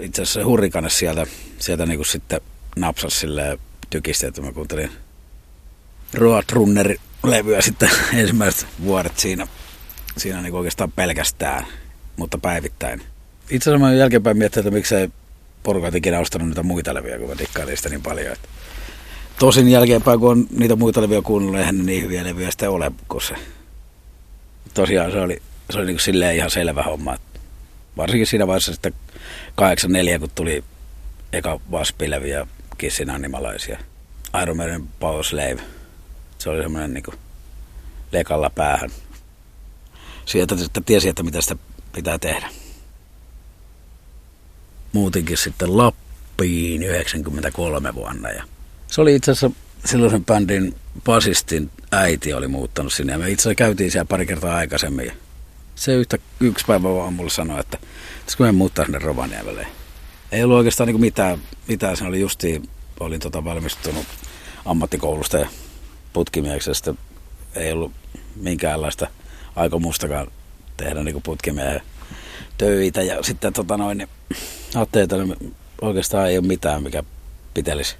itse asiassa Hurrikane sieltä niin kuin sitten napsas silleen tykistetty. Mä kuuntelin Road Runner-levyä sitten ensimmäiset vuodet siinä niin kuin oikeastaan pelkästään, mutta päivittäin. Itse asiassa mä jälkeenpäin miettinyt, että miksei porukat ikinä ostanut niitä muita levyjä, kun mä dikkaan niistä niin paljon. Että tosin jälkeenpäin, kun on niitä muita levyjä kuunnellut, eihän ne niin hyviä levyjä sitten ole, kun se tosiaan se oli niin kuin silleen ihan selvä homma. Varsinkin siinä vaiheessa sitten 84, kun tuli eka Vaspilävi ja Kissin animalaisia. Iron Maiden Powerslave. Se oli semmoinen niin kuin lekalla päähän. Sieltä sitten tiesi, että mitä sitä pitää tehdä. Muutenkin sitten Lappiin 93 vuonna. Ja se oli itse asiassa silloisen bändin basistin äiti oli muuttanut sinne. Ja me itse asiassa käytiin siellä pari kertaa aikaisemmin. Se yksi päivä vaan mulle sanoi, että kun me muuttaa sinne Rovaniemelle. Ei ollut oikeastaan niin mitään. Se oli justiin, olin valmistunut ammattikoulusta ja putkimieheksi. Ja ei ollut minkäänlaista aikomustakaan tehdä niin putkimiehen töitä. Ja sitten niin ajattelin, että oikeastaan ei ole mitään, mikä pitelisi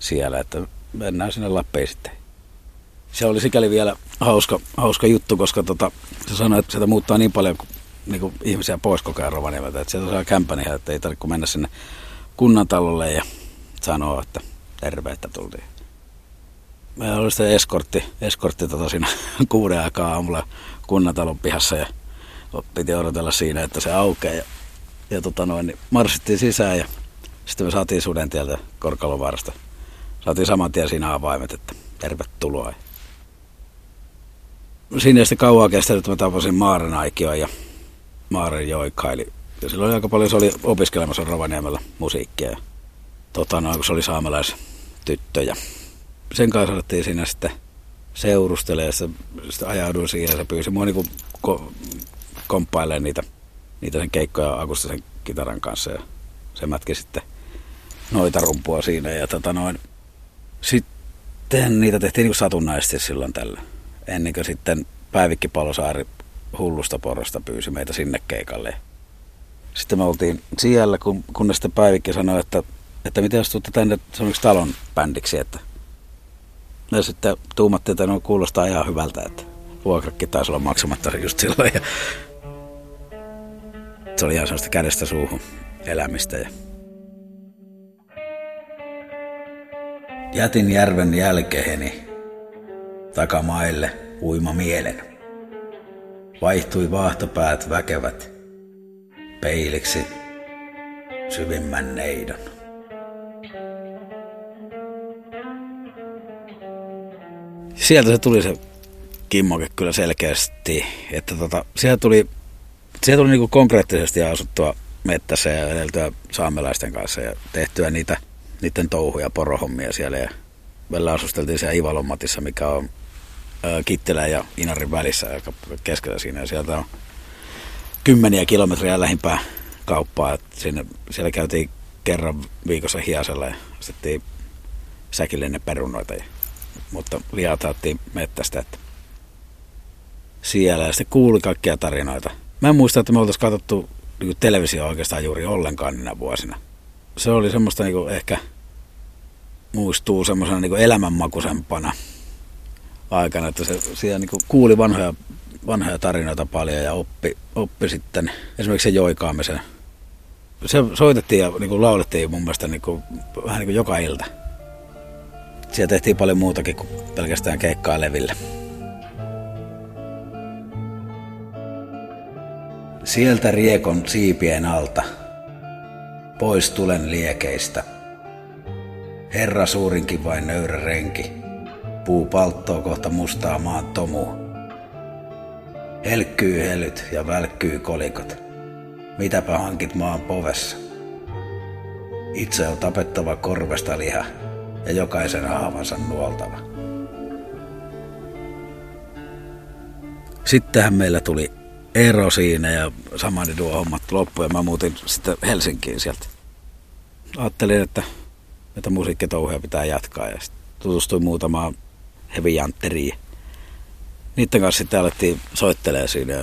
siellä. Että mennään sinne Lappiin sitten. Se oli sikäli vielä hauska juttu, koska se sanoi, että sieltä muuttaa niin paljon niin ihmisiä pois koko ajan Rovaniemeltä, että sieltä saa kämpän ihan, että ei tarvitse mennä sinne kunnantalolle ja sanoa, että terve, että tultiin. Meillä oli sitten eskortti siinä 6 aikaa aamulla kunnantalon pihassa ja piti odotella siinä, että se aukeaa. Ja niin marssittiin sisään ja sitten me saatiin Sudentieltä Korkalovaarasta. Saatiin saman tien siinä avaimet, että tervetuloa. Siinä ei sitten kauaa kestänyt, että mä tapasin Maaren aikioon ja Maaren joikaili. Ja silloin aika paljon se oli opiskelemassa Rovaniemellä musiikkia ja kun se oli saamelaistyttöjä. Sen kanssa alettiin siinä sitten seurustelemaan ja sitten ajauduin siihen ja se pyysi mua niin komppailemaan niitä sen keikkoja akustisen kitaran kanssa ja se mätki sitten noita rumpua siinä ja sitten niitä tehtiin niin kuin satunnaisesti silloin tällä. Ennen kuin sitten Päivikki Palosaari hullusta porosta pyysi meitä sinne keikalle. Sitten me oltiin siellä, kunnes sitten Päivikki sanoi, että miten jos tuutte tänne semmoiksi talon bändiksi. Että. Ja sitten tuumattiin, että no kuulostaa ihan hyvältä, että vuokrakki taisi olla maksamatta just silloin. Ja se oli ihan semmoista kädestä suuhun elämistä. Ja jätin järven jälkeeni. Takamaille uima mielen. Vaihtui vaahtopäät väkevät peiliksi syvimmän neidon. Sieltä se tuli se kimmoke kyllä selkeästi, että siellä tuli niinku konkreettisesti asuttua mettässä ja edeltyä saamelaisten kanssa ja tehtyä niiden touhuja porohommia siellä ja välillä asusteltiin siellä Ivalonmatissa, mikä on Kittilän ja Inarin välissä aika keskellä siinä. Ja sieltä on kymmeniä kilometriä lähimpää kauppaa. Et siellä käytiin kerran viikossa hiasella ja ostettiin säkillinen perunoita. Mutta lihat saattiin mettästä. Että siellä ja sitten kuuli kaikkia tarinoita. Mä en muista, että me oltaisiin katsottu niin televisio oikeastaan juuri ollenkaan niinä vuosina. Se oli semmoista niin ehkä muistuu semmoisena niin kuin elämänmakuisempana aikana, että se siellä niin kuin kuuli vanhoja tarinoita paljon ja oppi sitten esimerkiksi se joikaamisen. Se soitettiin ja niin kuin laulettiin mun mielestä niin kuin, vähän niin kuin joka ilta. Siellä tehtiin paljon muutakin kuin pelkästään keikkaa levillä. Sieltä riekon siipien alta pois tulen liekeistä. Herra suurinkin vain nöyrä renki, puu palttoo kohta mustaa maan tomu. Helkkyy helyt ja välkkyy kolikot, mitäpä hankit maan povessa. Itse on tapettava korvesta liha ja jokaisen haavansa nuoltava. Sittenhän meillä tuli ero siinä ja samani tuo hommat loppu ja mä muutin sitten Helsinkiin sieltä. Ajattelin, että musiikkitouhuja pitää jatkaa ja tutustuin muutamaan heavy-jantteriin. Niiden kanssa sitten alettiin soittelemaan siinä.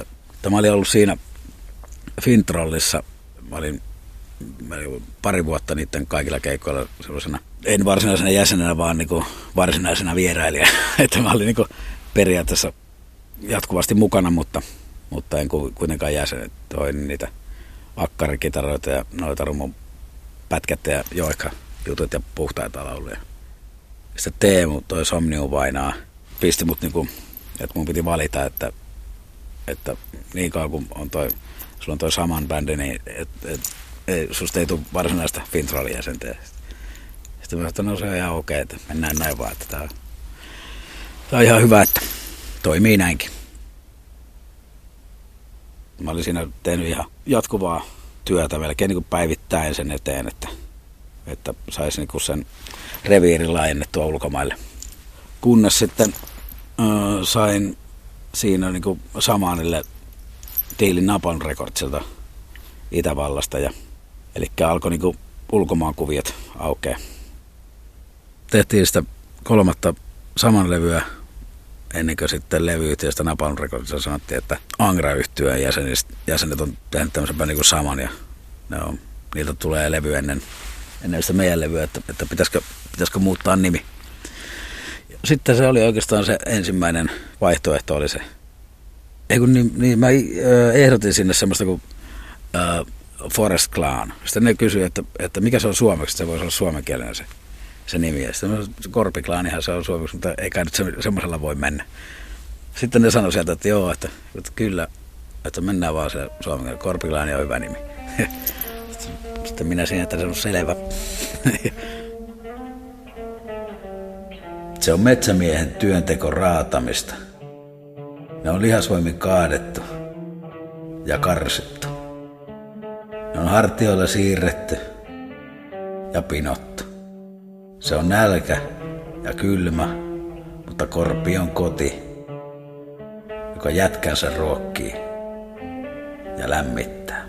Mä olin ollut siinä Finntrollissa. Mä olin pari vuotta niiden kaikilla keikkoilla sellaisena, en varsinaisena jäsenenä, vaan niin kuin varsinaisena vierailijana. Että mä olin niin kuin periaatteessa jatkuvasti mukana, mutta en kuitenkaan jäsen. Toin niitä akkarikitaroita ja noita rumun pätkät ja joikajutut ja puhtaita lauluja. Sitten Teemu, toi Somnium Vainaa, pisti mut niinku, että mun piti valita, että niin kauan kun on toi, sulla on toi saman bändi, niin susta ei tule varsinaista Finntrollin jäsentä. Sitten mä sanoin, no se on ihan okei, että mennään näin vaan, että tää on ihan hyvä, että toimii näinkin. Mä olin siinä tehnyt ihan jatkuvaa työtä melkein niin kuin päivittäin sen eteen, että saisi niin kuin sen reviirin laajennettua ulkomaille. Kunnes sitten sain siinä niin kuin Samanille diilin Napalm Recordsilta Itävallasta. Eli alkoi niin kuin ulkomaankuviot aukeaa. Tehtiin sitä 3. Saman levyä ennen kuin sitten levyyhtiöstä Napalm Recordsilla sanottiin, että Angra-yhtiön jäsenet on tehnyt tämmöisen päin niin kuin Saman ja niiltä tulee levy ennen sitä meidän levyä, että pitäisikö muuttaa nimi. Sitten se oli oikeastaan se ensimmäinen vaihtoehto oli se. Niin mä ehdotin sinne semmoista kuin Forest Klaan. Sitten ne kysyi, että mikä se on suomeksi, se voisi olla suomenkielinen se nimi. Ja sitten Korpiklaanihan se on suomeksi, mutta eikä nyt semmoisella voi mennä. Sitten ne sanoi sieltä, että joo, että kyllä, että mennään vaan se suomenkielinen. Korpiklaani on hyvä nimi. Sitten minä siinä, että se on selvä. Se on metsämiehen työnteko raatamista. Ne on lihasvoimin kaadettu ja karsittu. Ne on hartioilla siirretty ja pinottu. Se on nälkä ja kylmä, mutta korpi on koti, joka jätkänsä ruokkii ja lämmittää.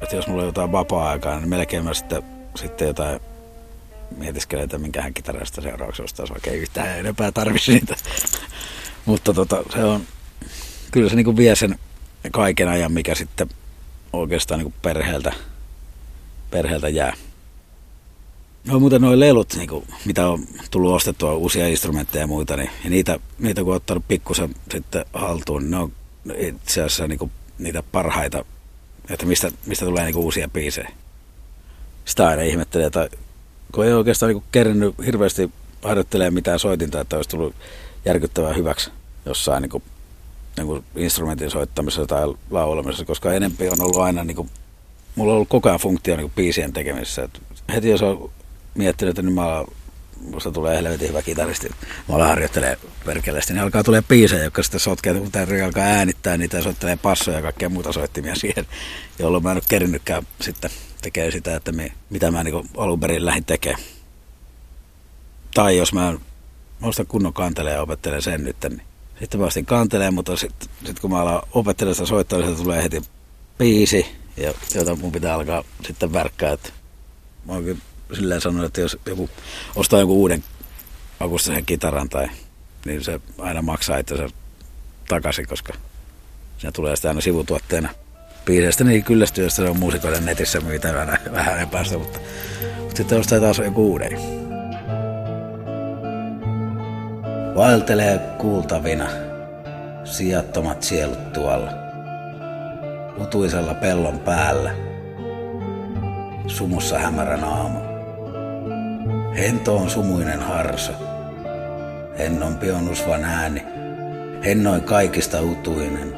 Että jos mulla on jotain vapaa-aikaa, niin melkein mä sitten jotain mietiskelen, että minkähän kitarasta seuraavaksi ostaisi, vaikka ei yhtään enempää tarvitsi niitä. Mutta se on, kyllä se niinku vie sen kaiken ajan, mikä sitten oikeastaan niinku perheeltä jää. No muuten nuo lelut, niinku, mitä on tullut ostettua, uusia instrumentteja ja muita, niin ja niitä kun on ottanut pikkusen sitten haltuun, niin ne on itse asiassa niinku, niitä parhaita, että mistä tulee niinku uusia biisejä. Sitä aina ihmettelee, että kun ei oikeastaan niinku kerännyt hirveästi harjoittelemaan mitään soitinta, että olisi tullut järkyttävän hyväksi jossain niinku instrumentin soittamisessa tai laulamisessa, koska enempi on ollut aina, niinku, mulla on ollut koko ajan funktio niinku biisien tekemisessä. Et heti jos on miettinyt, että nyt musta tulee helvetin hyvä kitaristi, mä alan harjoittelemaan perkeleesti, niin alkaa tulee biisejä, jotka sitten sotkee, kun täytyy alkaa äänittää niitä ja soittelee passoja ja kaikkea muuta soittimia siihen, jolloin mä en ole kerinnytkään sitten tekee sitä, että mitä mä niin alun perin lähdin tekemään. Tai jos mä ostan kunnon kanteleen ja opettelen sen nyt, niin sitten mä ostin kanteleen, mutta sitten kun mä alan opettelemaan sitä soittaa, niin se tulee heti biisi, jota mun pitää alkaa sitten värkkää. Mä oon kyllä silleen sanonut, että jos joku ostaa jonkun uuden akustisen kitaran, niin se aina maksaa itsensä takaisin, koska siinä tulee sitä aina sivutuotteena. Biiseistä niin kyllästyy, jos se on muusikoiden netissä myytävänä vähän päästä, mutta sitten ostaa taas joku uuden. Vaeltelee kuultavina sijattomat sielut tuolla, utuisella pellon päällä, sumussa hämärän aamu. Hento on sumuinen harso, hennon pionusvan ääni, hennoin kaikista utuinen.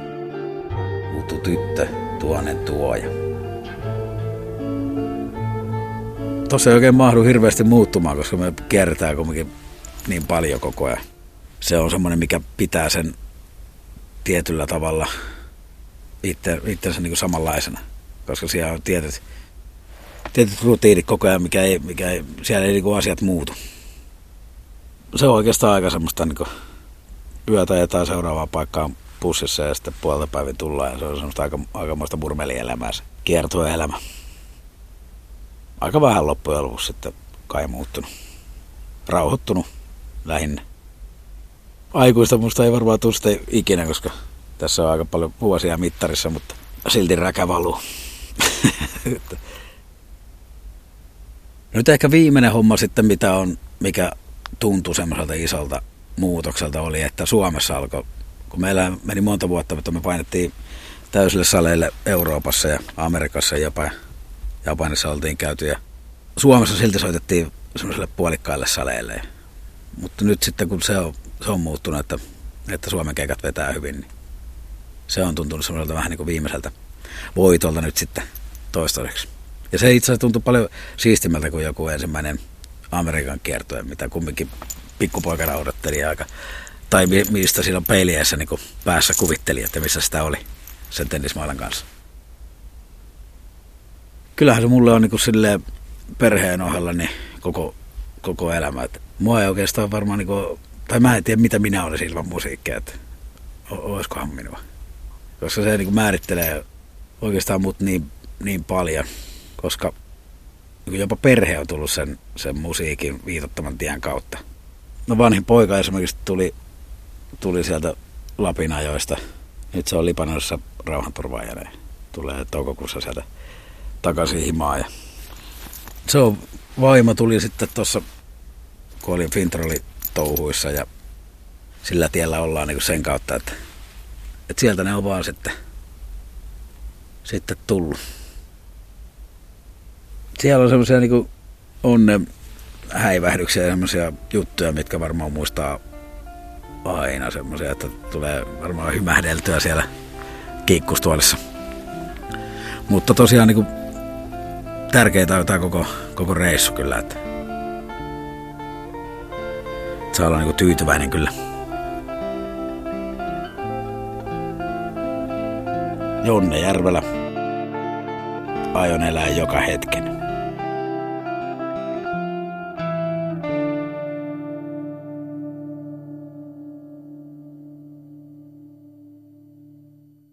Utu tyttö, tuonen tuoja. Tuossa ei oikein mahdu hirveästi muuttumaan, koska me kiertää kumminkin niin paljon koko ajan. Se on semmoinen, mikä pitää sen tietyllä tavalla itsensä niin kuin samanlaisena, koska siellä on tietyt rutiinit koko ajan, mikä ei siellä ei niin kuin asiat muutu. Se on oikeastaan aika semmoista niin kuin yötä ja tai seuraavaan paikkaan bussissa ja sitten puolta päivin tullaan ja se on semmoista aikamoista murmelielämää, se kiertueelämä. Aika vähän loppujen lopuksi sitten kai muuttunut, rauhoittunut lähinnä. Aikuista musta ei varmaan tule sitten ikinä, koska tässä on aika paljon vuosia mittarissa, mutta silti räkä valuu. Nyt ehkä viimeinen homma sitten, mikä tuntui semmoiselta isolta muutokselta, oli, että Suomessa alkoi, kun meillä meni monta vuotta, mutta me painettiin täysille saleille Euroopassa ja Amerikassa ja Japanissa oltiin käyty. Ja Suomessa silti soitettiin semmoiselle puolikkaille saleille. Mutta nyt sitten, kun se on muuttunut, että Suomen keikat vetää hyvin, niin se on tuntunut semmoiselta vähän niin kuin viimeiseltä voitolta nyt sitten toistaiseksi. Ja se itse asiassa tuntui paljon siistimmältä kuin joku ensimmäinen Amerikan kiertue, mitä kumminkin pikkupoikana odotteli aika. Tai mistä siinä on peiliässä niin päässä kuvitteli, että missä sitä oli sen tennismailan kanssa. Kyllähän se mulle on niin silleen perheen ohella niin koko elämä. Et mua ei oikeastaan varmaan, niin kuin, tai mä en tiedä mitä minä olisin ilman musiikkia, että olisikohan minua. Koska se niin määrittelee oikeastaan mut niin paljon, koska jopa perhe on tullut sen musiikin viitottaman tien kautta. No vanhin poika esimerkiksi tuli sieltä Lapinajoista. Nyt se on Libanonissa rauhanturvaajana ja tulee toukokuussa sieltä takaisin himaan. Ja se on vaimo tuli sitten tuossa, kun olin Finntrollin touhuissa ja sillä tiellä ollaan niin kuin sen kautta, että sieltä ne on vaan sitten tullut. Siellä on semmoisia niin onnen häivähdyksiä ja semmoisia juttuja, mitkä varmaan muistaa aina semmoisia, että tulee varmaan hymähdeltyä siellä kiikkustuolissa. Mutta tosiaan niin tärkeää on tämä koko reissu kyllä, että saa olla niin tyytyväinen kyllä. Jonne Järvelä. Aion elää joka hetken.